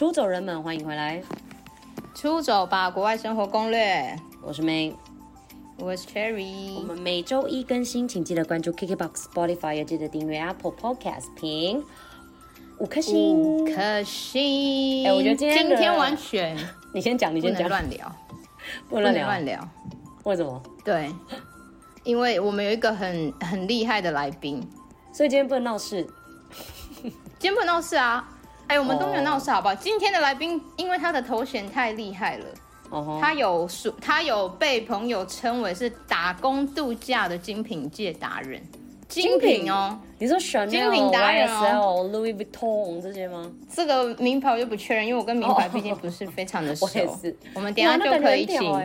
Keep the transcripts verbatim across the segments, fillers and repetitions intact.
出走人们，欢迎回来。出走吧，国外生活攻略。我是 May， 我是 Cherry。我们每周一更新，请记得关注 K K B O X、Spotify， 也记得订阅 Apple Podcast， 评五颗星，五颗星。哎、欸，我觉得今天今天完全，你先讲，你先讲，不能乱聊，不能乱聊。为什么？对，因为我们有一个很很厉害的来宾，所以今天不能闹事。今天不能闹事啊！哎，我们都没有闹事，好不好？ Oh. 今天的来宾，因为他的头衔太厉害了， oh. 他有他有被朋友称为是打工度假的精品界达人，精品哦，你说 Chanel、精品达人哦、Y S L、Louis Vuitton 这些吗？这个名牌我就不确认，因为我跟名牌毕竟不是非常的熟。Oh. 我也是，我们等一下就可以请。哦、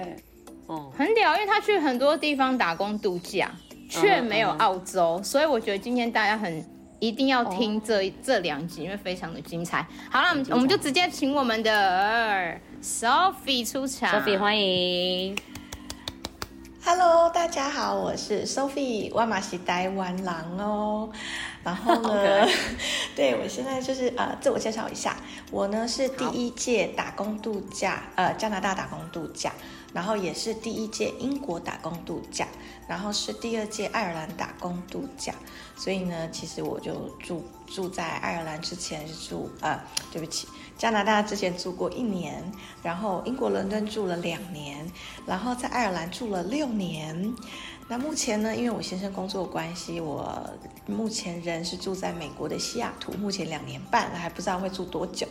那個，很屌，因为他去很多地方打工度假，却没有澳洲， uh-huh. 所以我觉得今天大家很。一定要听 这,、哦、这两集，因为非常的精彩。好了，我们就直接请我们的 Sophie 出场。Sophie 欢迎。Hello， 大家好，我是 Sophie， 我嘛是台湾人哦。然后呢， okay. 对我现在就是呃自我介绍一下，我呢是第一届打工度假，呃加拿大打工度假。然后也是第一届英国打工度假，然后是第二届爱尔兰打工度假，所以呢，其实我就住住在爱尔兰之前是住呃，对不起，加拿大之前住过一年，然后英国伦敦住了两年，然后在爱尔兰住了六年。那目前呢，因为我先生工作关系，我目前人是住在美国的西雅图，目前两年半，还不知道会住多久。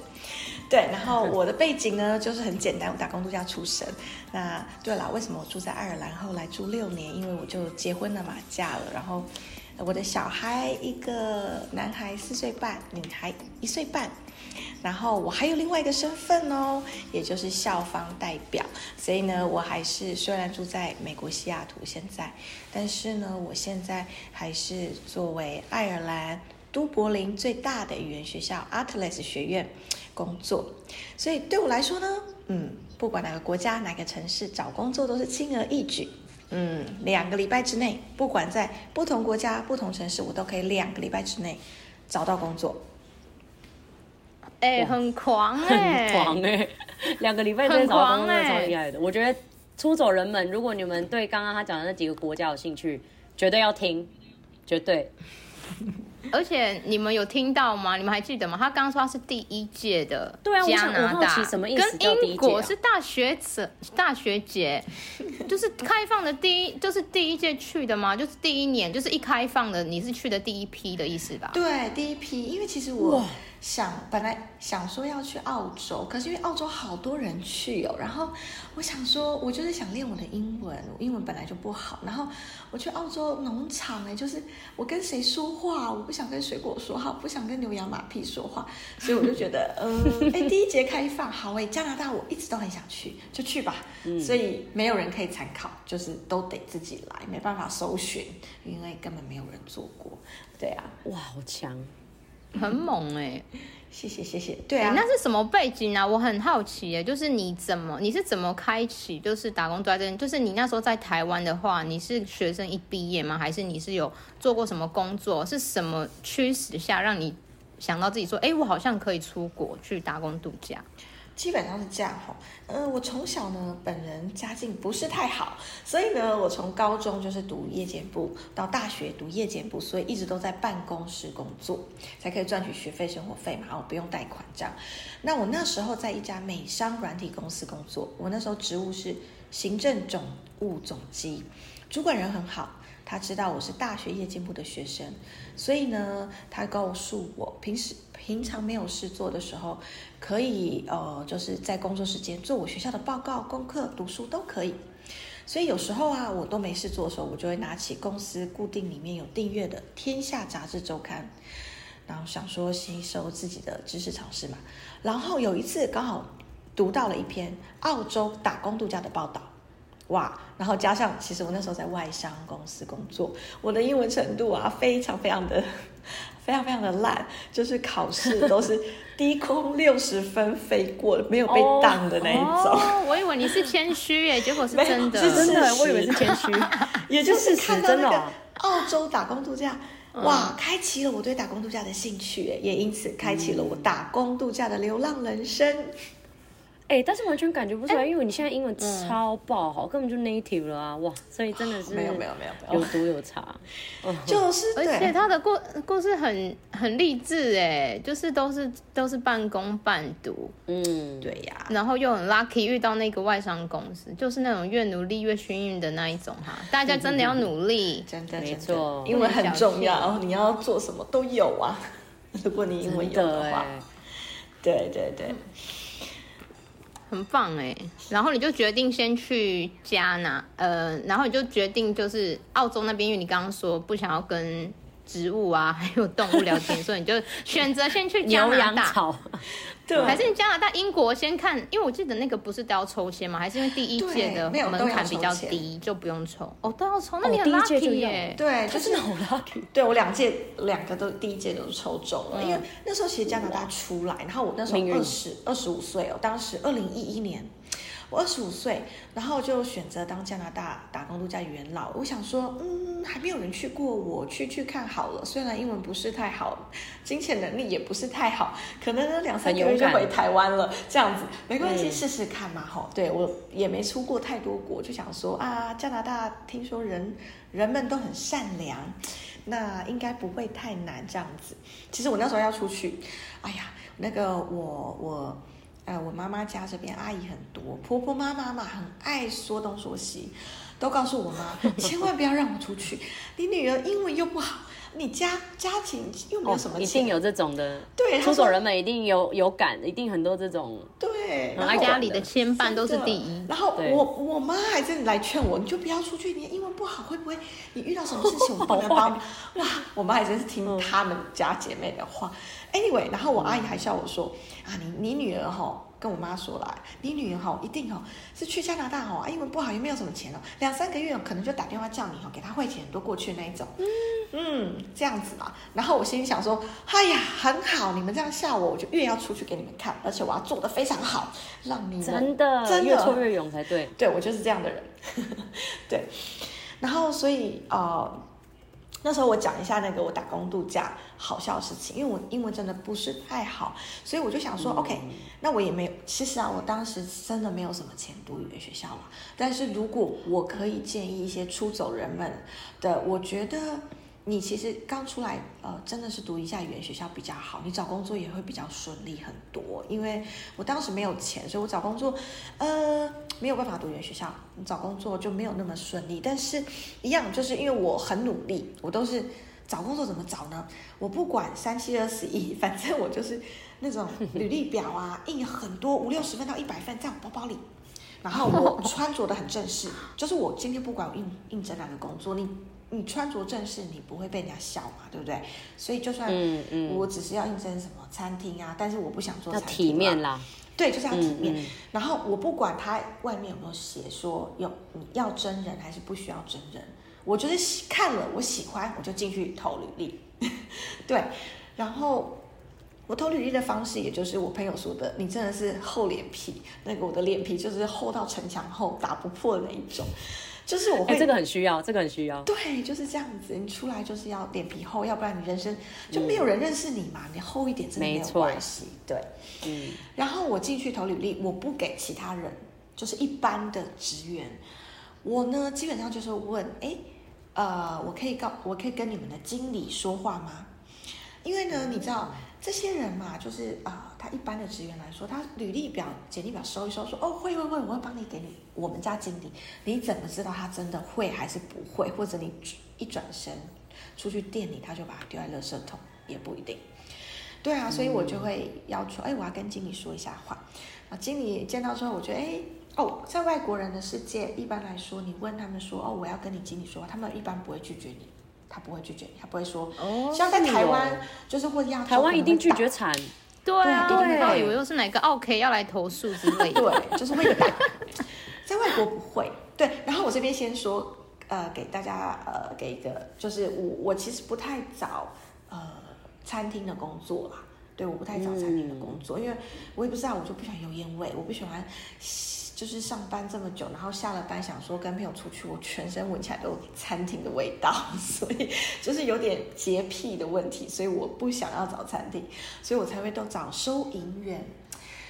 对，然后我的背景呢，就是很简单，我打工度假出身。那对了，为什么我住在爱尔兰，后来住六年？因为我就结婚了嘛，嫁了，然后我的小孩一个男孩四岁半，女孩一岁半。然后我还有另外一个身份哦，也就是校方代表，所以呢，我还是虽然住在美国西雅图现在，但是呢，我现在还是作为爱尔兰都柏林最大的语言学校 Atlas 学院工作，所以对我来说呢，嗯，不管哪个国家、哪个城市找工作都是轻而易举。嗯，两个礼拜之内，不管在不同国家、不同城市，我都可以两个礼拜之内找到工作。哎、欸，很狂哎、欸，很狂哎、欸！两个礼拜在找工作超厉害的、欸。我觉得出走人们，如果你们对刚刚他讲的那几个国家有兴趣，绝对要听，绝对。而且你们有听到吗？你们还记得吗？他刚刚说他是第一届的加拿大，对啊，我好奇什么意思叫第一届啊？跟英国是大学者、大学姐，就是开放的第一，就是第一届去的吗？就是第一年，就是一开放的，你是去的第一批的意思吧？对，第一批，因为其实我。想本来想说要去澳洲，可是因为澳洲好多人去哦，然后我想说，我就是想练我的英文，我英文本来就不好，然后我去澳洲农场哎，就是我跟谁说话，我不想跟水果说话，不想跟牛羊马屁说话，所以我就觉得，嗯，哎，第一节开放好哎，加拿大我一直都很想去，就去吧，嗯、所以没有人可以参考，就是都得自己来，没办法搜寻，因为根本没有人做过，对啊，哇，好强。很猛哎、欸，谢谢谢谢。对啊、欸，那是什么背景啊？我很好奇耶、欸，就是你怎么你是怎么开启就是打工度假？就是你那时候在台湾的话，你是学生一毕业吗？还是你是有做过什么工作？是什么驱使下让你想到自己说，哎、欸，我好像可以出国去打工度假？基本上是这样哈，呃，我从小呢，本人家境不是太好，所以呢，我从高中就是读夜间部，到大学读夜间部，所以一直都在办公室工作，才可以赚取学费、生活费嘛，我不用贷款这样。那我那时候在一家美商软体公司工作，我那时候职务是行政总务总机，主管人很好。他知道我是大学夜间部的学生，所以呢，他告诉我，平时平常没有事做的时候，可以呃，就是在工作时间做我学校的报告、功课、读书都可以。所以有时候啊，我都没事做的时候，我就会拿起公司固定里面有订阅的《天下杂志周刊》，然后想说吸收自己的知识常识嘛。然后有一次刚好读到了一篇澳洲打工度假的报道。哇，然后加上，其实我那时候在外商公司工作，我的英文程度啊，非常非常的，非常非常的烂，就是考试都是低空六十分飞过，没有被当的那一种。哦，哦我以为你是谦虚耶，结果是真的，是真的，我以为是谦虚，也就是看到那个澳洲打工度假。哇，开启了我对打工度假的兴趣，也因此开启了我打工度假的流浪人生。哎、欸，但是完全感觉不出来、欸，因为你现在英文超爆好，嗯、根本就 native 了啊！哇，所以真的是没有没有没有有毒有茶，就是而且他的故故事很很励志哎，就是都是都是半工半读，嗯，对呀、啊，然后又很 lucky 遇到那个外商公司，就是那种越努力越幸运的那一种哈、啊，大家真的要努力，嗯、真的没错，英文很重要，你要做什么都有啊，如果你英文有的话，对对对。嗯很棒哎、欸，然后你就决定先去加拿，呃，然后你就决定就是澳洲那边，因为你刚刚说不想要跟植物啊还有动物聊天，所以你就选择先去加拿大。草对，还是加拿大、英国先看，因为我记得那个不是都要抽签吗？还是因为第一届的门槛比较低，就不用抽。哦，都要抽，那你很 lucky 耶、欸哦！对，就是很 lucky。对我两届两个都第一届都抽中了、嗯，因为那时候其实加拿大出来，然后我那时候二十二十五岁哦，当时二零一一年，我二十五岁，然后就选择当加拿大打工度假元老。我想说，嗯，还没有人去过我，我去去看好了。虽然英文不是太好，金钱能力也不是太好，可能两三个月。就回台湾了，这样子没关系，试试看嘛。吼，对我也没出过太多国，就想说啊，加拿大听说人人们都很善良，那应该不会太难这样子。其实我那时候要出去，哎呀，那个我我呃我妈妈家这边阿姨很多，婆婆妈妈嘛很爱说东说西，都告诉我妈千万不要让我出去，你女儿英文又不好。你家家庭又没有什么钱、哦、一定有这种的，对，出走人们一定有有感，一定很多这种，对，然后家里的牵绊都是第一。然后我我妈还真来劝我，你就不要出去，你英文不好，会不会你遇到什么事情我不能帮你？哇，我妈还真是听他们家姐妹的话。Anyway， 然后我阿姨还笑我说啊，你你女儿吼。跟我妈说啦，你女儿哈一定哈是去加拿大哈，英文不好又没有什么钱哦，两三个月可能就打电话叫你哈，给她汇钱都过去那一种，嗯嗯这样子嘛。然后我心里想说，哎呀很好，你们这样吓我，我就越要出去给你们看，而且我要做得非常好，让你们真的真的越挫越勇才对。对我就是这样的人，对。然后所以呃那时候我讲一下那个我打工度假好笑的事情，因为我英文真的不是太好，所以我就想说、嗯、OK， 那我也没有，其实啊我当时真的没有什么钱读语言学校了，但是如果我可以建议一些出走人们的，我觉得你其实刚出来呃真的是读一下语言学校比较好，你找工作也会比较顺利很多，因为我当时没有钱，所以我找工作呃没有办法读语言学校，你找工作就没有那么顺利，但是一样就是因为我很努力，我都是找工作怎么找呢，我不管三七二十一，反正我就是那种履历表啊印很多五六十分到一百分在我包包里，然后我穿着的很正式，就是我今天不管我应应征哪个工作，你你穿着正式，你不会被人家笑嘛，对不对？所以就算我只是要应征什么餐厅啊，嗯嗯、但是我不想做餐厅、啊、要体面啦，对，就是要体面。嗯嗯、然后我不管他外面有没有写说有你要真人还是不需要真人，我就是看了我喜欢，我就进去投履历。对，然后我投履历的方式，也就是我朋友说的，你真的是厚脸皮，那个我的脸皮就是厚到城墙厚，打不破的那一种。就是我会、欸、这个很需要，这个很需要。对，就是这样子，你出来就是要脸皮厚，要不然你人生就没有人认识你嘛。嗯、你厚一点真的没有关系。对，嗯。然后我进去投履历，我不给其他人，就是一般的职员。我呢，基本上就是问，哎，呃，我可以告，我可以跟你们的经理说话吗？因为呢，你知道这些人嘛，就是啊、呃，他一般的职员来说，他履历表、简历表收一收，说哦会会会，我会帮你给你我们家经理。你怎么知道他真的会还是不会？或者你一转身出去店里，他就把它丢在垃圾桶，也不一定。对啊，所以我就会要求，哎，我要跟经理说一下话。啊，经理见到之后，我觉得哎哦，在外国人的世界，一般来说，你问他们说哦，我要跟你经理说话，他们一般不会拒绝你。他不会拒绝你，他不会说，哦、像在台湾、哦、就是或亚洲，台湾一定拒绝惨，对啊，对，不要以为又是哪个 OK 要来投诉之类的，对，就是会打，在外国不会，对。然后我这边先说，呃，给大家呃，给一个，就是我我其实不太找呃餐厅的工作啦，对，我不太找餐厅的工作，嗯、因为我也不知道，我就不喜欢油烟味，我不喜欢。就是上班这么久，然后下了班想说跟朋友出去，我全身闻起来都有餐厅的味道，所以就是有点洁癖的问题，所以我不想要找餐厅，所以我才会都找收银员。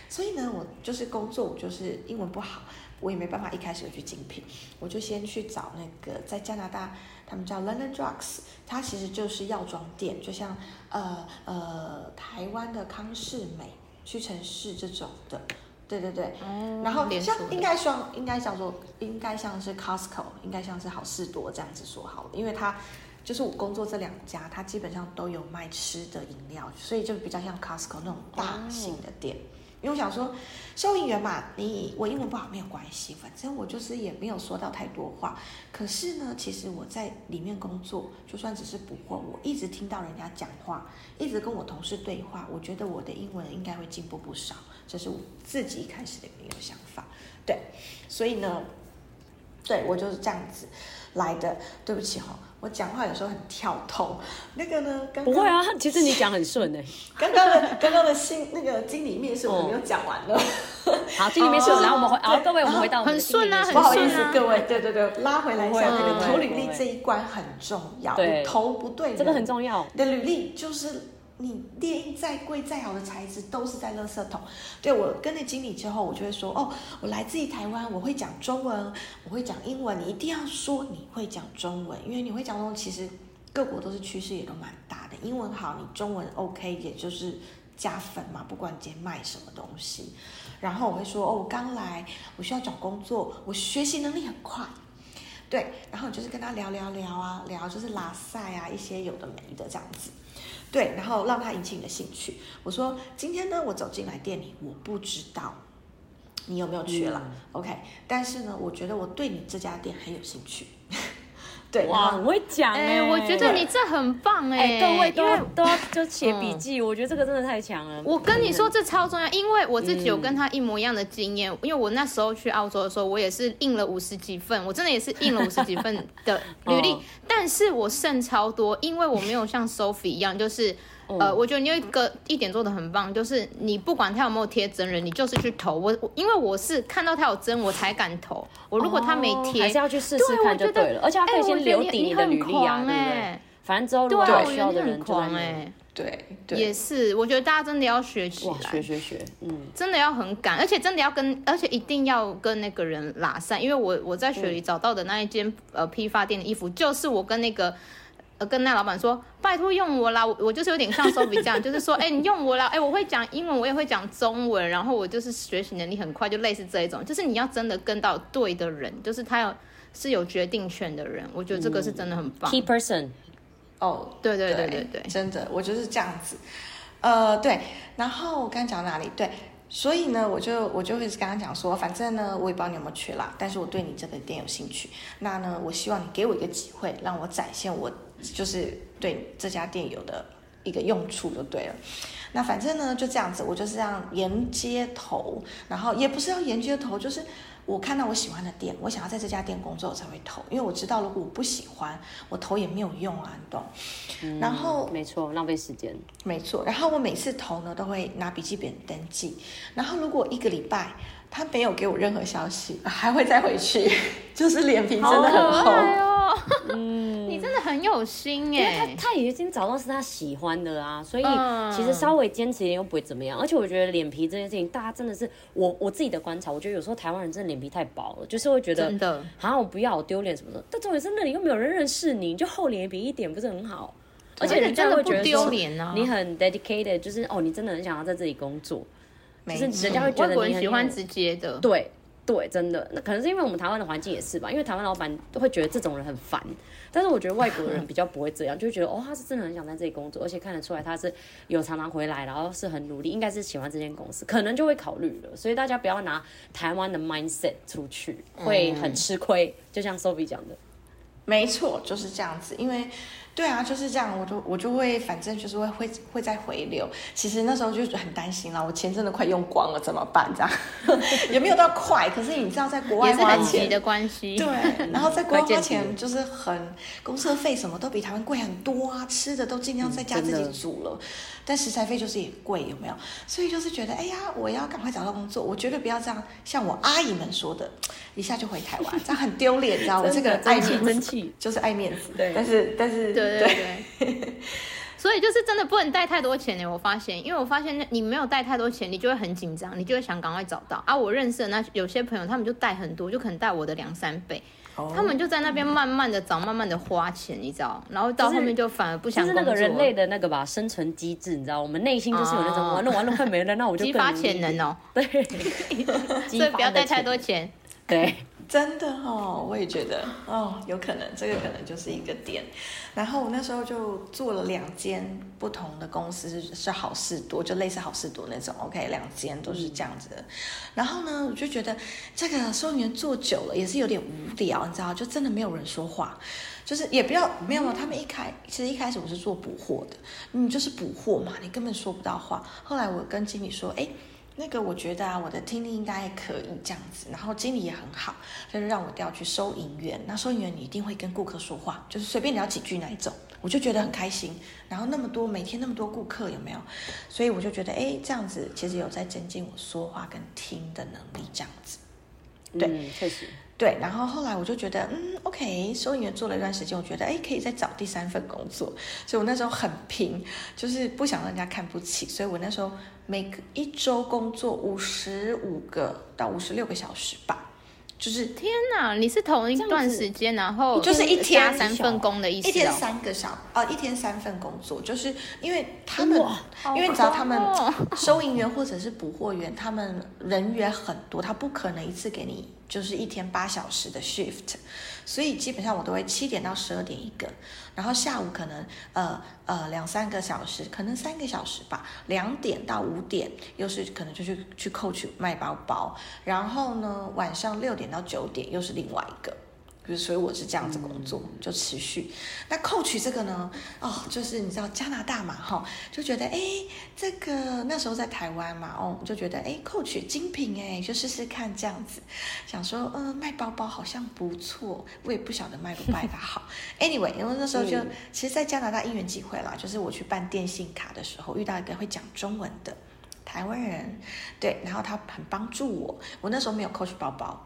所以呢，我就是工作，我就是英文不好，我也没办法一开始就去精品，我就先去找那个在加拿大他们叫 London Drugs， 它其实就是药妆店，就像呃呃台湾的康是美、屈臣氏这种的。对对对，嗯、然后像应该像应该叫做应该像是 Costco， 应该像是好事多这样子说好了，因为它就是我工作这两家，它基本上都有卖吃的饮料，所以就比较像 Costco 那种大型的店。嗯、因为我想说，收银员嘛，你我英文不好没有关系，反正我就是也没有说到太多话。可是呢，其实我在里面工作，就算只是补货，我一直听到人家讲话，一直跟我同事对话，我觉得我的英文应该会进步不少。这是我自己一开始的没有想法，对，所以呢，对我就是这样子来的。对不起哈、哦，我讲话有时候很跳痛。那个呢，刚刚不会啊，其实你讲很顺哎、欸。刚刚的刚刚的心那个经理面试我们没有讲完了。哦、好，经理面试，然后我们回，好、哦、各位我们回到我们的经理面试。很顺啊，很顺啊。不好意思各位，对对对，拉回来一下，那个投履历这一关很重要，对，投不对，这个很重要。你的履历就是。你列印再贵再好的材质都是在垃圾桶。对，我跟了经理之后，我就会说哦，我来自于台湾，我会讲中文，我会讲英文。你一定要说你会讲中文，因为你会讲中文，其实各国都是趋势也都蛮大的。英文好，你中文 OK， 也就是加分嘛。不管你今天卖什么东西，然后我会说哦，我刚来，我需要找工作，我学习能力很快。对，然后就是跟他聊聊聊啊，聊就是拉塞啊，一些有的没的这样子。对，然后让他引起你的兴趣。我说今天呢，我走进来店里，我不知道你有没有去了、嗯、，OK？ 但是呢，我觉得我对你这家店很有兴趣。对，哇，很会讲哎、欸欸！我觉得你这很棒哎、欸欸，各位都要都要就写笔记、嗯，我觉得这个真的太强了。我跟你说，这超重要，因为我自己有跟他一模一样的经验、嗯。因为我那时候去澳洲的时候，我也是印了五十几份，我真的也是印了五十几份的履历、哦，但是我剩超多，因为我没有像 Sophie 一样，就是。呃，我觉得你有一个一点做的很棒，就是你不管他有没有贴真人，你就是去投。我因为我是看到他有真，我才敢投。我如果他没贴，哦、还是要去试试看就对了。而且他可以先留底你的履历啊，欸、对不对？反正之后如果有需要的人就在那里。对，对，也是，我觉得大家真的要学起来，学学学，嗯，真的要很敢，而且真的要跟，而且一定要跟那个人拉散，因为我我在雪梨找到的那一间、嗯、呃批发店的衣服，就是我跟那个。呃，跟那老板说，拜托用我啦，我我就是有点像 Sophie 这样，就是说，哎、欸，你用我啦，哎、欸，我会讲英文，我也会讲中文，然后我就是学习能力很快，就类似这一种，就是你要真的跟到对的人，就是他有是有决定权的人，我觉得这个是真的很棒。嗯、Key person， 哦，对对对对对，真的，我就是这样子，呃，对，然后我刚讲哪里？对。所以呢，我就我就会跟他讲说，反正呢，我也不知道你有没有去啦，但是我对你这个店有兴趣。那呢，我希望你给我一个机会，让我展现我就是对这家店有的一个用处就对了。那反正呢，就这样子，我就是这样沿街投，然后也不是要沿街投，就是我看到我喜欢的店，我想要在这家店工作我才会投，因为我知道如果我不喜欢，我投也没有用啊，你懂？嗯、然后没错，浪费时间。没错，然后我每次投呢都会拿笔记本登记，然后如果一个礼拜他没有给我任何消息，还会再回去，就是脸皮真的很厚。哦、嗯，你真的很有心哎，因为 他, 他已经找到是他喜欢的啊，所以其实稍微坚持一点又不会怎么样。而且我觉得脸皮这件事情，大家真的是我我自己的观察，我觉得有时候台湾人真的脸皮太薄了，就是会觉得真的啊我不要我丢脸什么的。但重点是那里又没有人认识你，你就厚脸皮一点不是很好？而且人家会觉得说你很 dedicated， 就是哦你真的很想要在这里工作，就是人家会觉得你很喜欢直接的对。对，真的，那可能是因为我们台湾的环境也是吧，因为台湾老板会觉得这种人很烦，但是我觉得外国人比较不会这样，就会觉得哦，他是真的很想在这里工作，而且看得出来他是有常常回来，然后是很努力，应该是喜欢这间公司，可能就会考虑了。所以大家不要拿台湾的 mindset 出去，会很吃亏。嗯、就像 Sophie 讲的，没错，就是这样子。因为对啊，就是这样，我就我就会，反正就是会会会再回流。其实那时候就很担心啦，我钱真的快用光了，怎么办？这样也没有到快，可是你知道，在国外花钱也是很急的关系。对，然后在国外花钱就是很公社费什么都比台湾贵很多啊，吃的都尽量在家自己煮了，嗯、但食材费就是也贵，有没有？所以就是觉得，哎呀，我要赶快找到工作，我绝对不要这样，像我阿姨们说的，一下就回台湾，这样很丢脸，你知道我这个爱面子，就是爱面子。对，但是但是。对对对，所以就是真的不能带太多钱耶，我发现，因为我发现你没有带太多钱，你就会很紧张，你就会想赶快找到啊。我认识的那有些朋友，他们就带很多，就可能带我的两三倍，哦、他们就在那边慢慢的找，慢慢的花钱，你知道，然后到后面就反而不想工作了。就是那个人类的那个吧，生存机制，你知道，我们内心就是有那种完了完了快没了，那我就更激发潜能哦。对，所以不要带太多钱。对。真的哦，我也觉得哦，有可能这个可能就是一个点。然后我那时候就做了两间不同的公司，是好事多，就类似好事多那种 OK， 两间都是这样子的。然后呢，我就觉得这个售货员做久了也是有点无聊，你知道，就真的没有人说话，就是也不要没有他们一开其实一开始我是做补货的，你就是补货嘛，你根本说不到话。后来我跟经理说，哎。那个我觉得啊，我的听力应该可以这样子，然后经理也很好，他就让我调去收银员。那收银员你一定会跟顾客说话，就是随便聊几句那一种，我就觉得很开心。然后那么多每天那么多顾客有没有？所以我就觉得，哎，这样子其实有在增进我说话跟听的能力，这样子。对，嗯、确实。对，然后后来我就觉得，嗯 ，OK， 收银员做了一段时间，我觉得，哎，可以再找第三份工作，所以我那时候很拼，就是不想让人家看不起，所以我那时候每一周工作五十五个到五十六个小时吧，就是天哪，你是同一段时间，然后就是一天三份工的意思、哦，一天三个小哦，一天三份工作，就是因为他们，因为你知道他们收银员或者是补货员，他们人员很多，他不可能一次给你。就是一天八小时的 shift， 所以基本上我都会七点到十二点一个，然后下午可能呃呃两三个小时，可能三个小时吧，两点到五点又是可能就去去 Coach 卖包包，然后呢晚上六点到九点又是另外一个。所以我是这样子工作，就持续。那 coach 这个呢，哦，就是你知道加拿大嘛，哈、哦，就觉得哎，这个那时候在台湾嘛，哦，就觉得哎 ，coach 精品哎，就试试看这样子，想说嗯、呃，卖包包好像不错，我也不晓得卖不卖的好。anyway， 因为那时候就其实，在加拿大因缘际会啦，就是我去办电信卡的时候，遇到一个会讲中文的台湾人，对，然后他很帮助我，我那时候没有 coach 包包。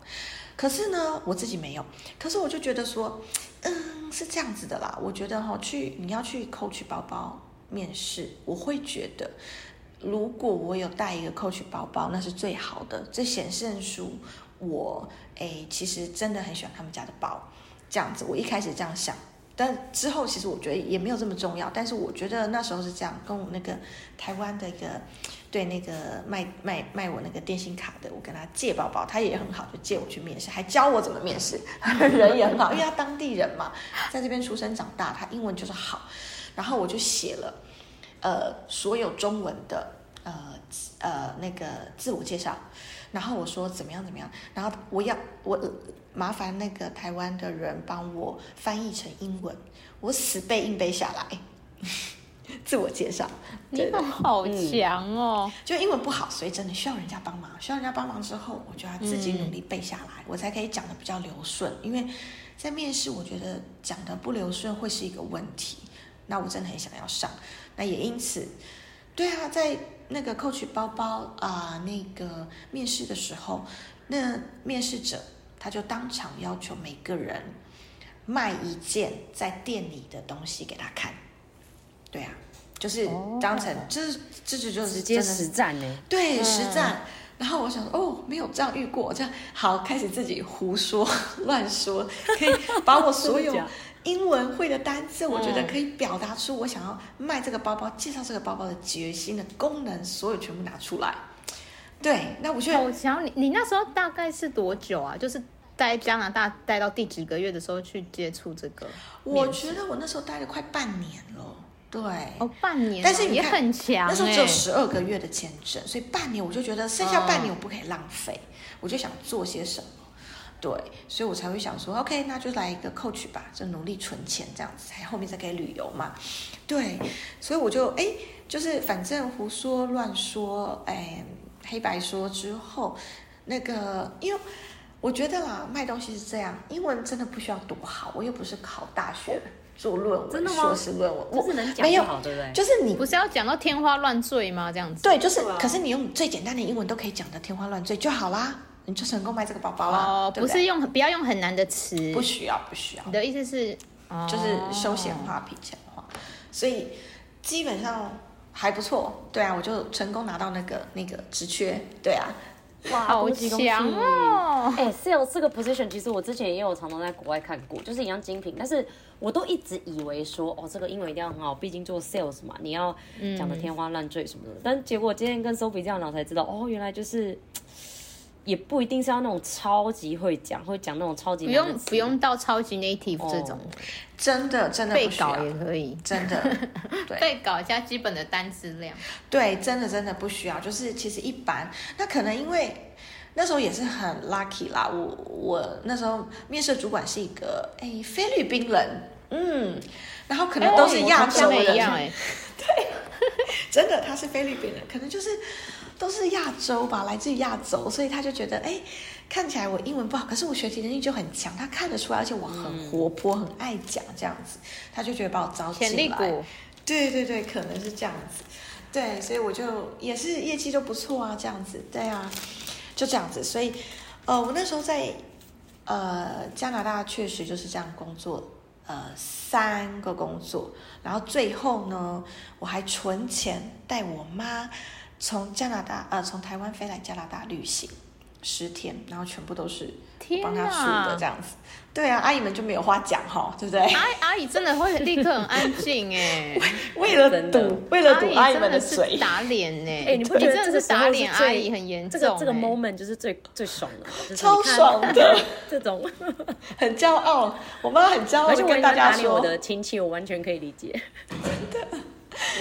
可是呢，我自己没有。可是我就觉得说，嗯，是这样子的啦。我觉得哈、哦，去你要去 Coach 包包面试，我会觉得，如果我有带一个 Coach 包包，那是最好的。这显示出我诶，其实真的很喜欢他们家的包。这样子，我一开始这样想，但之后其实我觉得也没有这么重要。但是我觉得那时候是这样，跟我那个台湾的一个。对那个卖卖卖我那个电信卡的，我跟他借包包，他也很好，就借我去面试，还教我怎么面试，人也很好，因为他当地人嘛，在这边出生长大，他英文就是好。然后我就写了，呃，所有中文的呃呃那个自我介绍，然后我说怎么样怎么样，然后我要我、呃、麻烦那个台湾的人帮我翻译成英文，我死背硬背下来。自我介绍，你们好强哦、嗯！就英文不好，所以真的需要人家帮忙。需要人家帮忙之后，我就要自己努力背下来，嗯、我才可以讲得比较流顺。因为在面试，我觉得讲得不流顺会是一个问题。那我真的很想要上，那也因此，对啊，在那个 Coach 包包啊、呃，那个面试的时候，那面试者他就当场要求每个人卖一件在店里的东西给他看。对啊，就是当成，这这就就是直接实战呢。对，实战。然后我想说，哦，没有这样遇过，这样好，开始自己胡说乱说，可以把我所有英文会的单字，我觉得可以表达出我想要卖这个包包、介绍这个包包的决心的功能，所有全部拿出来。对，那我觉得，我想你，你那时候大概是多久啊？就是。在加拿大待到第几个月的时候去接触这个？我觉得我那时候待了快半年了。对，哦，半年，但是你看也很强、欸。那时候只有十二个月的签证，所以半年我就觉得剩下半年我不可以浪费，哦、我就想做些什么。对，所以我才会想说 OK 那就来一个 coach 吧，就努力存钱这样子，才后面再可以旅游嘛。对，所以我就哎，就是反正胡说乱说，哎，黑白说之后，那个因为我觉得啦，卖东西是这样，英文真的不需要多好，我又不是考大学做论文，真的吗？硕士论文我就是能讲好，对不对？就是你不是要讲到天花乱坠吗？这样子对，就是、啊、可是你用最简单的英文都可以讲到天花乱坠就好啦，你就成功卖这个包包啦、哦、对 不, 对不是用不要用很难的词，不需要不需要。你的意思是、哦、就是休闲化、平价化，所以基本上还不错。对啊，我就成功拿到那个那个职缺，对啊。哇，好强哦！哎、欸、，sales 这个 position， 其实我之前也有常常在国外看过，就是一样精品，但是我都一直以为说，哦，这个英文一定要很好，毕竟做 sales 嘛，你要讲的天花乱坠什么的、嗯。但结果今天跟 Sophie 这样聊才知道，哦，原来就是也不一定是要那种超级会讲，会讲那种超级不用不用到超级 native 这种，哦、真的真的不需要，背稿也可以，真的对背稿加基本的单词量，对，真的真的不需要。就是其实一般，那可能因为那时候也是很 lucky 啦，我我那时候面试主管是一个哎菲律宾人，嗯，然后可能都是亚洲人，哎、对，真的他是菲律宾人，可能就是。都是亚洲吧，来自于亚洲，所以他就觉得哎，看起来我英文不好，可是我学习能力就很强，他看得出来，而且我很活泼、嗯、很爱讲这样子，他就觉得把我招进来，潜力股，对对对，可能是这样子，对，所以我就也是业绩都不错啊，这样子，对啊，就这样子，所以呃，我那时候在呃加拿大确实就是这样工作，呃三个工作，然后最后呢，我还存钱带我妈。从加拿大呃，从台湾飞来加拿大旅行十天，然后全部都是帮他出的这样子。对啊，阿姨们就没有话讲哈，对不对？阿姨阿姨真的会立刻很安静哎，为了堵为了堵阿姨们的嘴，阿姨真的是打脸哎、欸，你不觉得真的是打脸阿姨很严重、欸？这个这个 moment 就是最最爽的，就是、超爽的这种，很骄傲，我妈很骄傲的跟大家说，我的亲戚我完全可以理解，真的。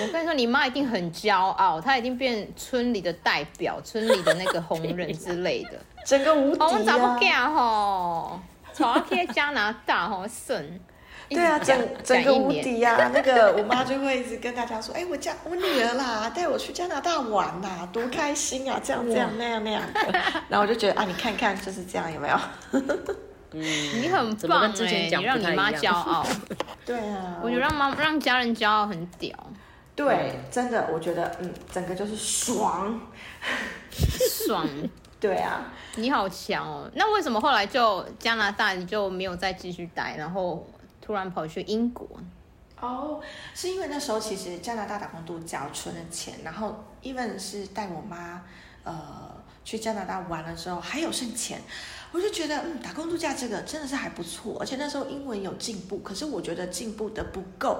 我跟你说，你妈一定很骄傲，她已经变村里的代表，村里的那个红人之类的，整个无敌啊！我找不嫁吼，从去加拿大吼省。对啊，整整个无敌啊！那个我妈就会一直跟大家说，哎、欸，我家我女儿啦，带我去加拿大玩啦、啊，多开心啊！这样这样那样那样的。然后我就觉得啊，你看看就是这样，有没有？嗯、你很棒哎、欸！你让你妈骄傲。对啊，我觉得让妈让家人骄傲很屌。对，真的，我觉得，嗯，整个就是爽，爽，对啊，你好强哦！那为什么后来就加拿大你就没有再继续待，然后突然跑去英国？哦，是因为那时候其实加拿大打工度假存了钱，然后 even 是带我妈呃去加拿大玩了之后还有剩钱，我就觉得嗯打工度假这个真的是还不错，而且那时候英文有进步，可是我觉得进步的不够。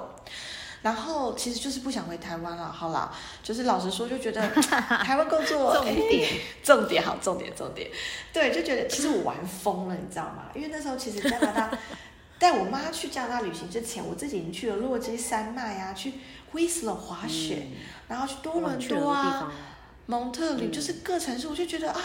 然后其实就是不想回台湾了，好啦，就是老实说，就觉得台湾工作重点、欸、重点好，重点重点，对，就觉得其实我玩疯了，你知道吗？因为那时候其实加拿大带我妈去加拿大旅行之前，我自己已经去了洛基山脉啊，去Whistler滑雪、嗯，然后去多伦多啊、蒙特利，就是各城市，我就觉得啊，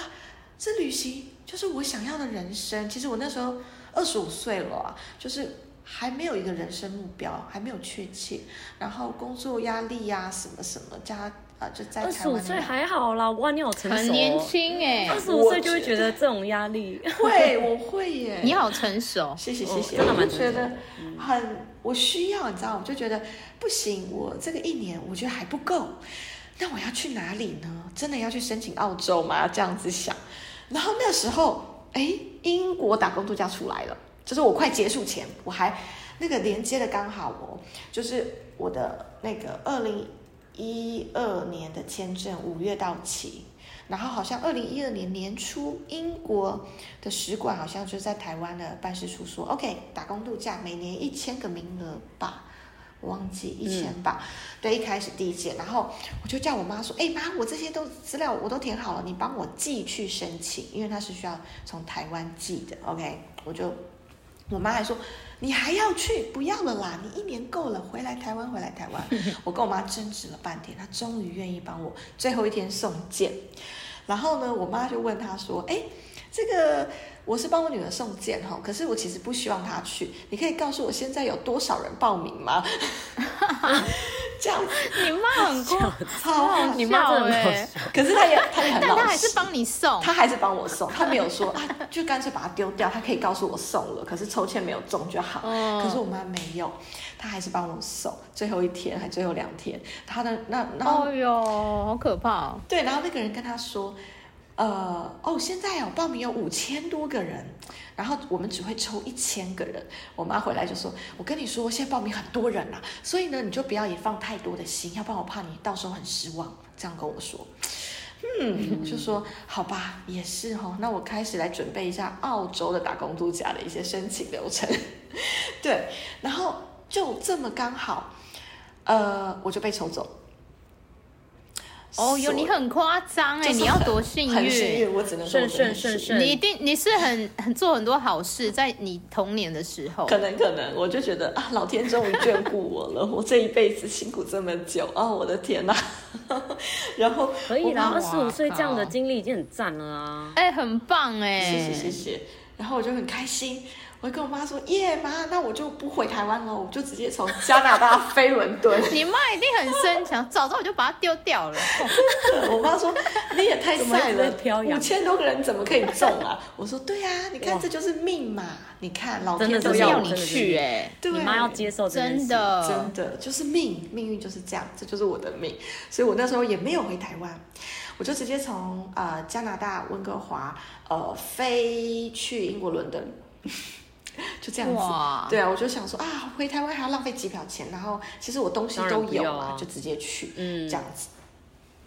这旅行就是我想要的人生。其实我那时候二十五岁了啊，就是。还没有一个人生目标，还没有确切，然后工作压力呀、啊，什么什么加啊，就在台湾。二十五岁还好啦，哇，你好成熟，很年轻哎、欸，二十五岁就会觉得这种压力。会，我会耶。你好成熟，谢谢谢谢，我就觉得很，我需要，你知道，我就觉得不行，我这个一年我觉得还不够，那我要去哪里呢？真的要去申请澳洲吗？这样子想，然后那时候，哎，英国打工度假出来了。就是我快结束前，我还那个连接的刚好哦，就是我的那个二零一二年的签证五月到期，然后好像二零一二年年初英国的使馆好像就在台湾的办事处说 ，OK， 打工度假每年一千个名额吧，我忘记一千吧、嗯，对，一开始第一届，然后我就叫我妈说，哎、欸、妈，我这些都资料我都填好了，你帮我寄去申请，因为它是需要从台湾寄的 ，OK， 我就。我妈还说你还要去，不要了啦，你一年够了，回来台湾回来台湾我跟我妈争执了半天，她终于愿意帮我最后一天送件，然后呢，我妈就问她说：“哎，这个我是帮我女儿送件哈，可是我其实不希望她去，你可以告诉我现在有多少人报名吗？”这样子，你妈很过，超好笑，你妈真的很好笑。可是她也，她也很老实，但她还是帮你送，她还是帮我送，她没有说啊，就干脆把它丢掉。她可以告诉我送了，可是抽签没有中就好。嗯、可是我妈没有，她还是帮我送。最后一天还最后两天，她的那那，哦哟，好可怕、哦。对，然后那个人跟她说，呃，哦，现在哦，报名有五千多个人，然后我们只会抽一千个人。我妈回来就说：“我跟你说，现在报名很多人啦、啊，所以呢，你就不要也放太多的心，要不然我怕你到时候很失望。”这样跟我说。嗯，我就说好吧，也是哈、哦。那我开始来准备一下澳洲的打工度假的一些申请流程。对，然后就这么刚好，呃，我就被抽走。哦哟，你很夸张哎！你要多幸运，很幸运，我只能说我很幸运。你一定你是很很做很多好事，在你童年的时候，可能可能我就觉得啊，老天终于眷顾我了，我这一辈子辛苦这么久啊、哦，我的天哪、啊！然后可以啦，二十五岁这样的经历已经很赞了啊！哎、欸，很棒哎、欸，谢谢谢谢。然后我就很开心。我跟我妈说，耶妈，那我就不回台湾了，我就直接从加拿大飞伦敦。你妈一定很生气，早知道我就把它丢掉了。我妈说你也太晒了，五千多个人怎么可以中啊？我说对啊，你看这就是命嘛，你看老天都要你去哎、欸，你妈要接受这件事，真的真的就是命，命运就是这样，这就是我的命。所以我那时候也没有回台湾，我就直接从、呃、加拿大温哥华呃飞去英国伦敦。就这样子，对啊，我就想说啊，回台湾还要浪费机票钱，然后其实我东西都有嘛，啊、就直接去，嗯，这样子，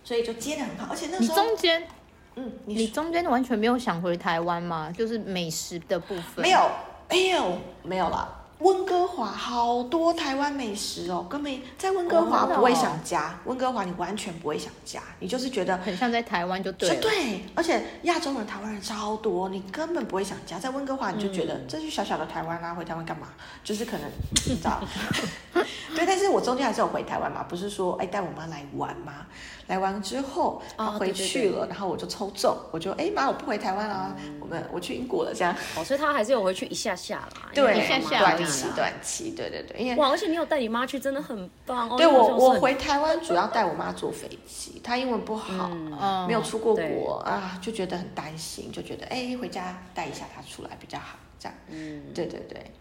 所以就接得很好，而且那时候你中间，嗯，你, 你中间完全没有想回台湾吗？就是美食的部分，没有，没有，没有啦。温哥华好多台湾美食哦，根本在温哥华不会想家，温、哦哦、哥华你完全不会想家，你就是觉得很像在台湾就对了，对，而且亚洲人、台湾人超多，你根本不会想家，在温哥华你就觉得、嗯、这是小小的台湾啊，回台湾干嘛？就是可能知道，对，但是我中间还是有回台湾嘛，不是说哎带我妈来玩嘛，来玩之后她回去了、哦对对对，然后我就抽中，我就哎妈我不回台湾啊，嗯、我们我去英国了这样，哦，所以她还是有回去一下下啦，对，一下下。短期，对对对，因为哇，而且你有带你妈去，真的很棒。对、哦、我，我回台湾主要带我妈坐飞机，她英文不好，嗯、没有出过国啊，就觉得很担心，就觉得哎，回家带一下她出来比较好，这样。嗯，对对对。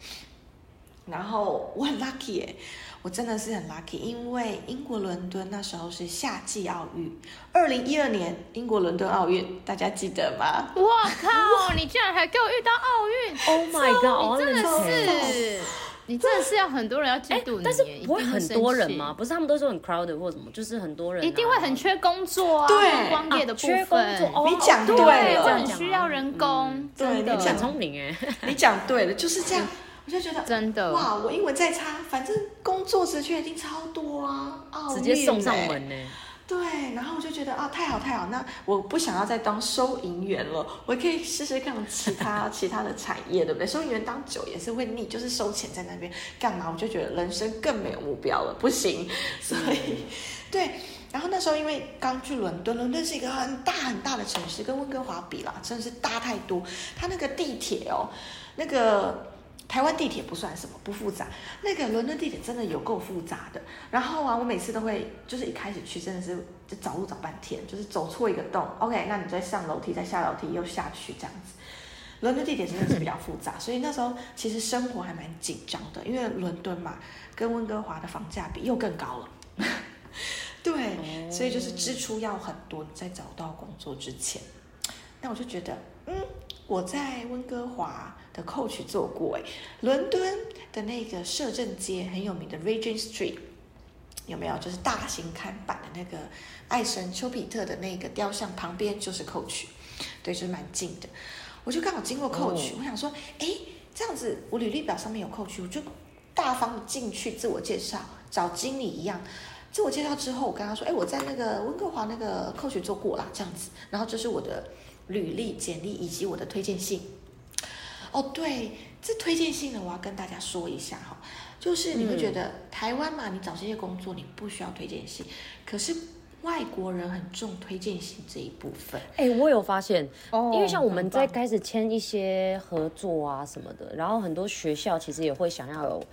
然后我很 lucky 哎、欸，我真的是很 lucky， 因为英国伦敦那时候是夏季奥运，二零一二年英国伦敦奥运，大家记得吗？哇靠！你居然还给我遇到奥运 ！Oh my god！ 你真的是，你真的是要很多人要嫉妒你、欸，但是不会很多人吗？不是他们都说很 crowded 或什么，就是很多人、啊、一定会很缺工作啊，对，光业的部分，啊、缺工作，哦、你讲对了，这很需要人工，嗯、对，你讲聪明哎，你讲对了，就是这样。我就觉得真的哇，我英文再差，反正工作职缺一定超多啊，奥运、欸、直接送上门呢、欸。对，然后我就觉得啊，太好太好，那我不想要再当收银员了，我可以试试看其他其他的产业，对不对？收银员当久也是会腻，就是收钱在那边干嘛？我就觉得人生更没有目标了，不行。所以，对，然后那时候因为刚去伦敦，伦敦是一个很大很大的城市，跟温哥华比啦，真的是大太多。它那个地铁哦，那个。台湾地铁不算什么，不复杂。那个伦敦地铁真的有够复杂的。然后啊，我每次都会，就是一开始去真的是就找路找半天，就是走错一个洞。OK， 那你再上楼梯，再下楼梯又下去这样子。伦敦地铁真的是比较复杂，所以那时候其实生活还蛮紧张的，因为伦敦嘛，跟温哥华的房价比又更高了。对，所以就是支出要很多，在找到工作之前。那我就觉得，嗯。我在温哥华的 Coach 做过，哎，伦敦的那个摄政街很有名的 Regent Street， 有没有？就是大型看板的那个爱神丘比特的那个雕像旁边就是 Coach， 对，就是蛮近的。我就刚好经过 Coach，、哦、我想说，哎，这样子我履历表上面有 Coach， 我就大方的进去自我介绍，找经理一样。自我介绍之后，我跟他说，哎，我在那个温哥华那个 Coach 做过啦，这样子。然后这是我的。履历、简历以及我的推荐信。哦，对，这推荐信呢，我要跟大家说一下哈，就是你会觉得、嗯、台湾嘛，你找这些工作你不需要推荐信，可是外国人很重推荐型这一部分。哎、欸，我有发现、哦，因为像我们在开始签一些合作啊什么的，然后很多学校其实也会想要有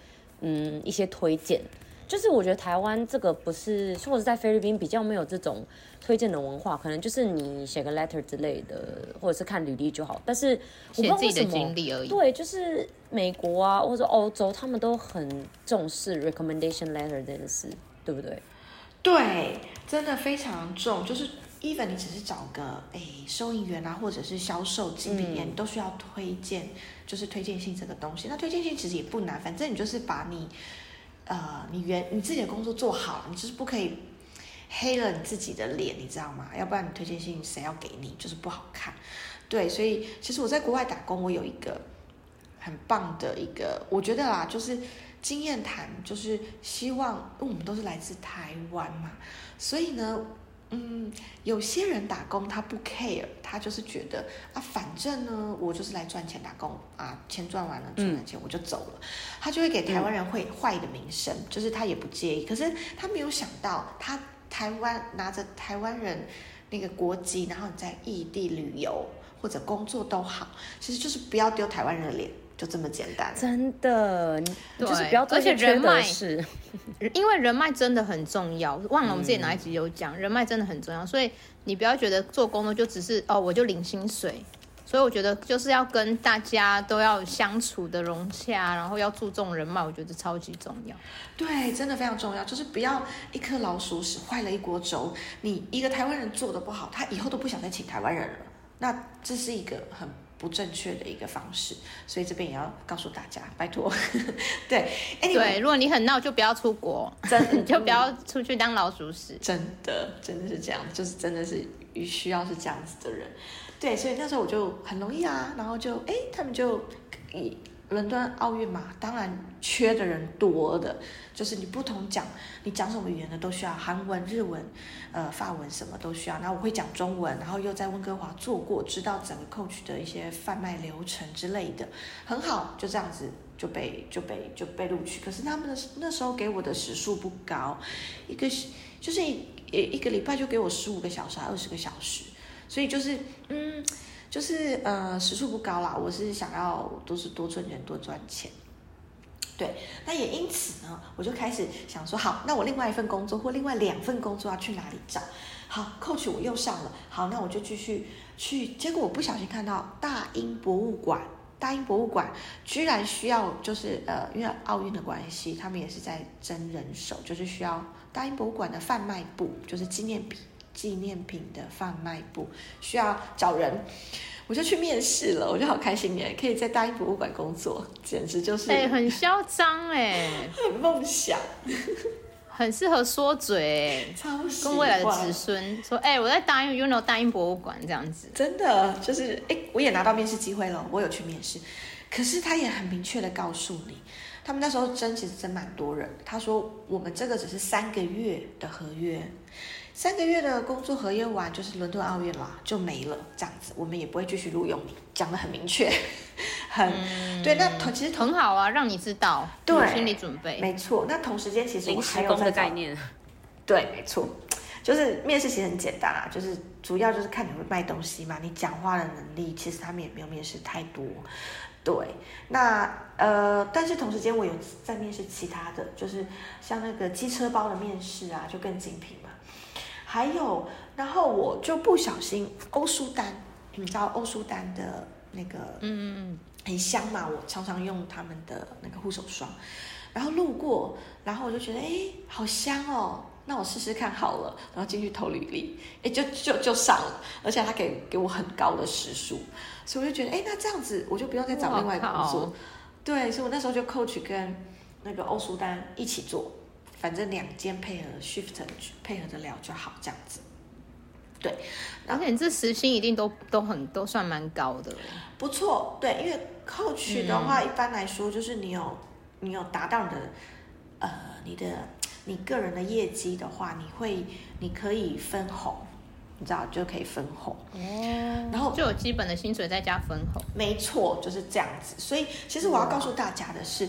嗯一些推荐。就是我觉得台湾这个不是，或者在菲律宾比较没有这种推荐的文化，可能就是你写个 letter 之类的，或者是看履历就好。但是我不知道为什么，写自己的经历而已。对，就是美国啊，或者欧洲，他们都很重视 recommendation letter 这件事，对不对？对，真的非常重，就是 even 你只是找个哎收银员啊，或者是销售经理人、嗯，你都需要推荐，就是推荐信这个东西。那推荐信其实也不难，反正你就是把你。呃，你原你自己的工作做好，你就是不可以黑了你自己的脸，你知道吗？要不然你推荐信谁要给你，就是不好看。对，所以其实我在国外打工，我有一个很棒的一个，我觉得啦，就是经验谈，就是希望，因为我们都是来自台湾嘛，所以呢，嗯，有些人打工他不 care， 他就是觉得啊，反正呢，我就是来赚钱打工啊，钱赚完了，赚完钱我就走了，嗯、他就会给台湾人会坏的名声，就是他也不介意。可是他没有想到，他台湾拿着台湾人那个国籍，然后你在异地旅游或者工作都好，其实就是不要丢台湾人的脸。就这么简单，真的，就是不要做一些缺德事。因为人脉真的很重要，忘了我们之前哪一集有讲、嗯，人脉真的很重要，所以你不要觉得做工作就只是哦，我就领薪水。所以我觉得就是要跟大家都要相处的融洽，然后要注重人脉，我觉得超级重要。对，真的非常重要，就是不要一颗老鼠屎坏了一锅粥。你一个台湾人做的不好，他以后都不想再请台湾人了。那这是一个很。不正确的一个方式，所以这边也要告诉大家，拜托。对，哎、anyway, ，对，如果你很闹，就不要出国，真就不要出去当老鼠屎。真的，真的是这样，就是真的是需要是这样子的人。对，所以那时候我就很容易啊，然后就哎，他们就以伦敦奥运嘛，当然缺的人多的，就是你不同讲，你讲什么语言的都需要，韩文、日文、呃法文什么都需要。然后我会讲中文，然后又在温哥华做过，知道整个 Coach 的一些贩卖流程之类的，很好，就这样子就被就被就被录取。可是他们的那时候给我的时数不高，一个就是一一个礼拜就给我十五个小时、二十个小时，所以就是嗯。就是呃时数不高啦，我是想要都是多赚人多赚钱，对，那也因此呢，我就开始想说，好，那我另外一份工作或另外两份工作要去哪里找？好 ，Coach 我又上了，好，那我就继续去，结果我不小心看到大英博物馆，大英博物馆居然需要就是呃，因为奥运的关系，他们也是在争人手，就是需要大英博物馆的贩卖部，就是纪念品。纪念品的贩卖部需要找人，我就去面试了，我就好开心耶！可以在大英博物馆工作，简直就是哎、欸，很嚣张哎，很梦想，很适合说嘴哎，超喜欢跟未来的子孙说哎、欸，我在大英 ，you know 大英博物馆这样子，真的就是哎、欸，我也拿到面试机会了，我有去面试，可是他也很明确的告诉你。他们那时候争其实争蛮多人，他说我们这个只是三个月的合约，三个月的工作合约完就是伦敦奥运啦，就没了这样子，我们也不会继续录用你，讲得很明确，很、嗯、对。那其实很好啊，让你知道，对，有心理准备，没错。那同时间其实我还有在临时工的概念，对，没错，就是面试其实很简单啦、啊，就是主要就是看你会卖东西嘛，你讲话的能力，其实他们也没有面试太多。对，那呃，但是同时间我有在面试其他的，就是像那个机车包的面试啊，就更精品嘛。还有，然后我就不小心欧舒丹，你知道欧舒丹的那个嗯很香嘛，我常常用他们的那个护手霜，然后路过，然后我就觉得哎好香哦，那我试试看好了，然后进去投履历，哎就就就上了，而且他给给我很高的时数。所以我就觉得，哎，那这样子我就不用再找另外工作、哦，对，所以我那时候就 coach 跟那个欧舒丹一起做，反正两间配合 shift 配合得了就好，这样子。对，而且你这时薪一定都都很都算蛮高的，不错，对，因为 coach 的话、嗯、一般来说就是你有你有达到你的呃你的你个人的业绩的话，你会你可以分红。你知道就可以分红、哦、然后就有基本的薪水再加分红，没错，就是这样子。所以其实我要告诉大家的是，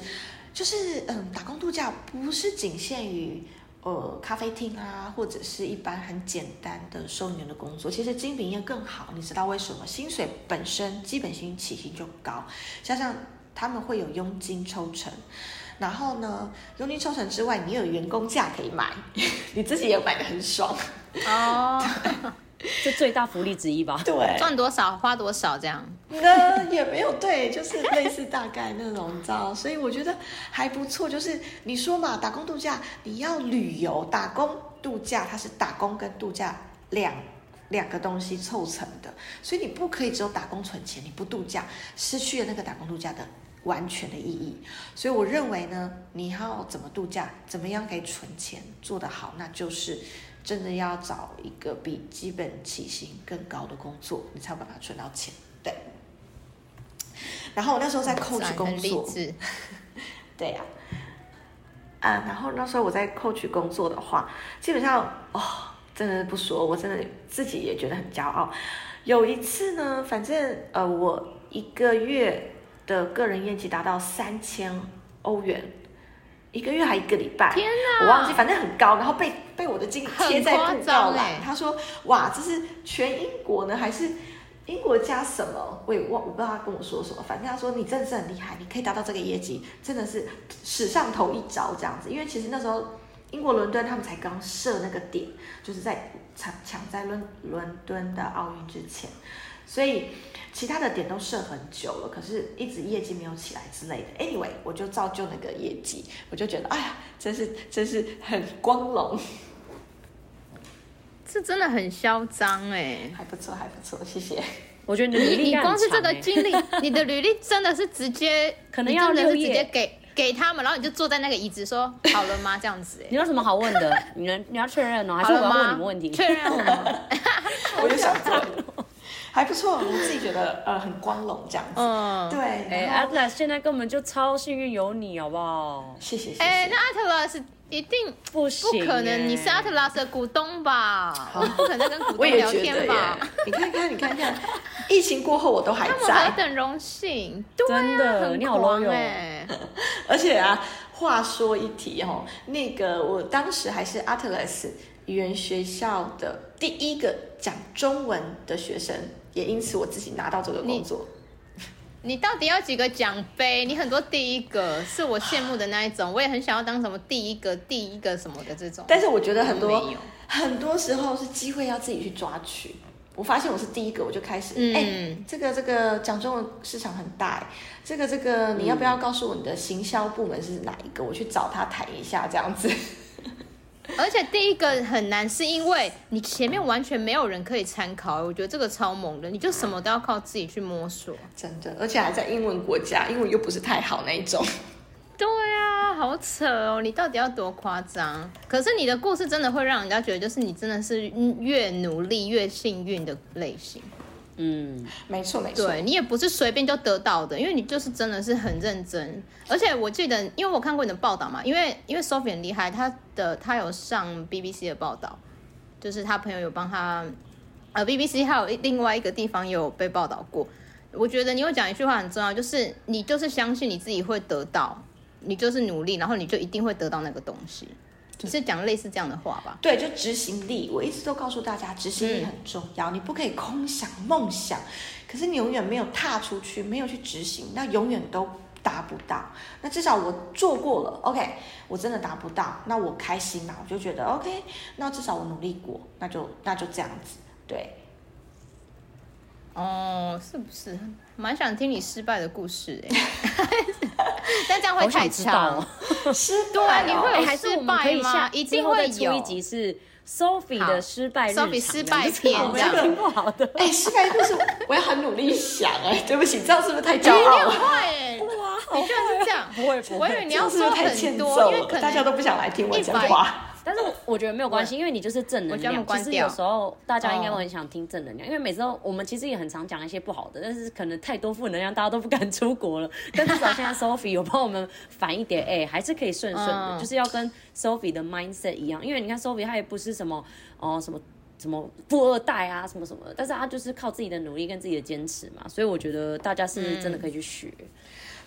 就是嗯，打工度假不是仅限于呃咖啡厅啊，或者是一般很简单的售牛的工作，其实精品业更好。你知道为什么？薪水本身基本薪起薪就高，加上他们会有佣金抽成，然后呢，佣金抽成之外，你有员工价可以买，你自己也买得很爽哦。这最大福利之一吧？对，赚多少花多少这样？那也没有对，就是类似大概那种，你知道，所以我觉得还不错。就是你说嘛，打工度假，你要旅游，打工度假它是打工跟度假两两个东西凑成的，所以你不可以只有打工存钱，你不度假，失去了那个打工度假的完全的意义。所以我认为呢，你要怎么度假，怎么样可以存钱做得好，那就是真的要找一个比基本起薪更高的工作，你才有办法存到钱。对。然后我那时候在 Coach 工作，对呀、啊，啊，然后那时候我在 Coach 工作的话，基本上哦，真的不说，我真的自己也觉得很骄傲。有一次呢，反正呃，我一个月的个人业绩达到三千欧元。一个月还一个礼拜，天哪，我忘记，反正很高，然后被被我的经理贴在布告栏、欸、他说哇，这是全英国呢还是英国加什么，我也忘，我不知道他跟我说什么，反正他说你真的是很厉害，你可以达到这个业绩，真的是史上头一遭这样子。因为其实那时候英国伦敦他们才刚设那个点，就是在抢抢在伦伦敦的奥运之前，所以其他的点都设很久了，可是一直业绩没有起来之类的。 anyway 我就造就那个业绩，我就觉得哎呀，真是真是很光荣，这真的很嚣张哎，还不错还不错，谢谢。我觉得你的履历、欸、你光是这个经历你的履历真的是直接可能要留业给给他们，然后你就坐在那个椅子说好了吗这样子、欸、你有什么好问的？你能你要确认哦，还是我要问你们问题？确认我吗？我就想做还不错，我自己觉得呃很光荣这样子。嗯，对。哎、欸、，Atlas 现在根本就超幸运有你，好不好？谢谢谢谢。哎、欸，那 Atlas 一定不行，不可能，你是 Atlas 的股东吧？不可能跟股东聊天吧？你看看你看看，疫情过后我都还在，那我何等荣幸！对啊、真的，你好 loyal 哎。而且啊，话说一提哦，那个我当时还是 Atlas 语言学校的第一个讲中文的学生。也因此我自己拿到这个工作。 你, 你到底要几个奖杯？你很多第一个是我羡慕的那一种，我也很想要当什么第一个第一个什么的这种，但是我觉得很多很多时候是机会要自己去抓取。我发现我是第一个，我就开始哎、嗯欸，这个这个讲中文市场很大、欸、这个这个你要不要告诉我你的行销部门是哪一个，我去找他谈一下这样子。而且第一个很难，是因为你前面完全没有人可以参考，我觉得这个超猛的，你就什么都要靠自己去摸索，真的，而且还在英文国家，英文又不是太好那一种。对啊，好扯哦，你到底要多夸张？可是你的故事真的会让人家觉得，就是你真的是越努力越幸运的类型。嗯，没错没错，对，你也不是随便就得到的，因为你就是真的是很认真。而且我记得，因为我看过你的报道嘛，因为因为 Sophie 很厉害，她的她有上 B B C 的报道，就是她朋友有帮她，呃 B B C 还有另外一个地方也有被报道过。我觉得你有讲一句话很重要，就是你就是相信你自己会得到，你就是努力，然后你就一定会得到那个东西。你是讲类似这样的话吧？对，就执行力，我一直都告诉大家，执行力很重要、嗯、你不可以空想梦想，可是你永远没有踏出去，没有去执行，那永远都达不到。那至少我做过了 OK， 我真的达不到，那我开心嘛，我就觉得 OK， 那至少我努力过，那就那就这样子。对哦，是不是蛮想听你失败的故事哎、欸？但这样会太长、哦，失败、哦、对，你会有失败吗？一定会有。一集是 Sophie 的失败日常 ，Sophie 失败片，我们要听不好的。哎、欸，失败故事，我要很努力想哎、欸，对不起，这样是不是太骄傲了？你很坏哎，你居然是这样，不会不会，我以为你要说很多，因为可能大家都不想来听我讲话。但是我觉得没有关系，因为你就是正能量。其实有时候大家应该会很想听正能量，哦、因为每次都我们其实也很常讲一些不好的，但是可能太多负能量，大家都不敢出国了。但至少现在 Sophie 有帮我们反一点，哎、欸，还是可以顺顺的、嗯，就是要跟 Sophie 的 mindset 一样。因为你看 Sophie 她也不是什么哦、呃、什么什么富二代啊什么什么的，但是她就是靠自己的努力跟自己的坚持嘛，所以我觉得大家是真的可以去学。嗯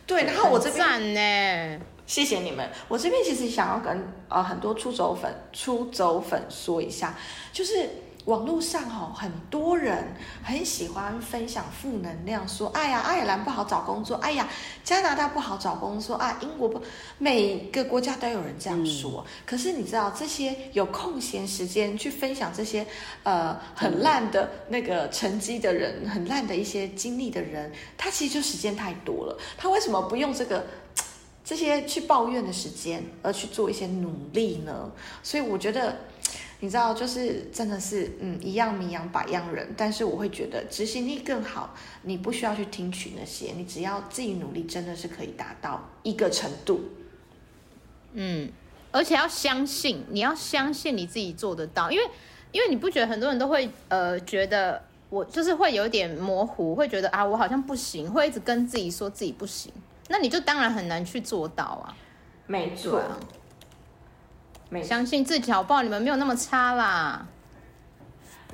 对，然后我这边很赞，谢谢你们。我这边其实想要跟、呃、很多出走粉出走粉说一下，就是网络上、哦、很多人很喜欢分享负能量，说哎呀爱尔兰不好找工作，哎呀加拿大不好找工作啊，英国不，每个国家都有人这样说、嗯、可是你知道这些有空闲时间去分享这些呃很烂的那个成绩的人，很烂的一些经历的人，他其实就时间太多了，他为什么不用这个这些去抱怨的时间而去做一些努力呢？所以我觉得你知道就是真的是嗯，一样米养百样人，但是我会觉得执行力更好，你不需要去听取那些，你只要自己努力真的是可以达到一个程度。嗯，而且要相信，你要相信你自己做得到，因为因为你不觉得很多人都会呃觉得我就是会有点模糊，会觉得啊我好像不行，会一直跟自己说自己不行，那你就当然很难去做到啊。没错，相信自己好不好？你们没有那么差啦，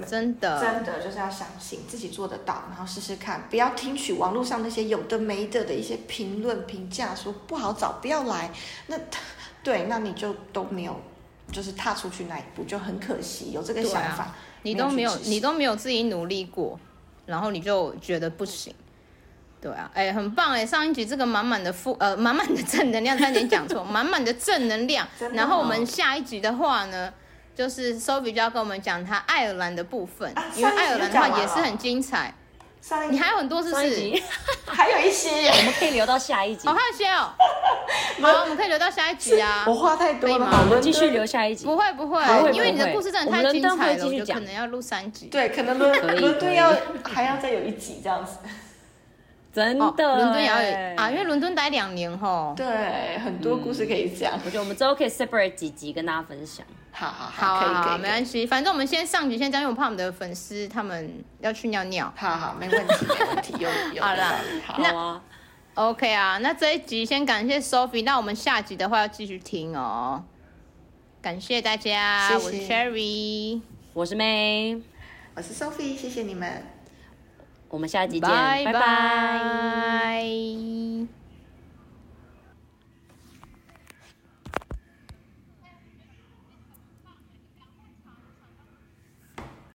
真的真的就是要相信自己做得到，然后试试看，不要听取网络上那些有的没的的一些评论评价，说不好找不要来，那对，那你就都没有就是踏出去那一步，就很可惜。有这个想法、啊、你都没有你都没有自己努力过，然后你就觉得不行。对啊，哎、欸，很棒哎、欸！上一集这个满满的负呃满满的正能量，差点讲错，满满的正能量。然后我们下一集的话呢，就是 Sophie 就要跟我们讲她爱尔兰的部分，啊、因为爱尔兰的话也是很精彩。上一集你还有很多是不是？还有一些，我们可以留到下一集。哦，还有一些哦。好，我们可以留到下一集啊。我话太多了，我们继续留下一集。不会不会，因为你的故事真的太精彩了，我就可能要录三集。对，可能伦敦要还要再有一集这样子。真的、哦，伦敦也要啊，因为伦敦待两年吼。对，很多故事可以讲、嗯。我觉得我们之后可以 separate 几集跟大家分享。好好好，可以、啊、可以，没关系。反正我们先上集先讲，因为我怕我们的粉丝他们要去尿尿。好好，没问题，没问题，有有。好啦，好啊。OK 啊，那这一集先感谢 Sophie， 那我们下集的话要继续听哦。感谢大家，谢谢，我是 Sherry， 我是 May， 我是 Sophie， 谢谢你们。我们下集见，拜拜。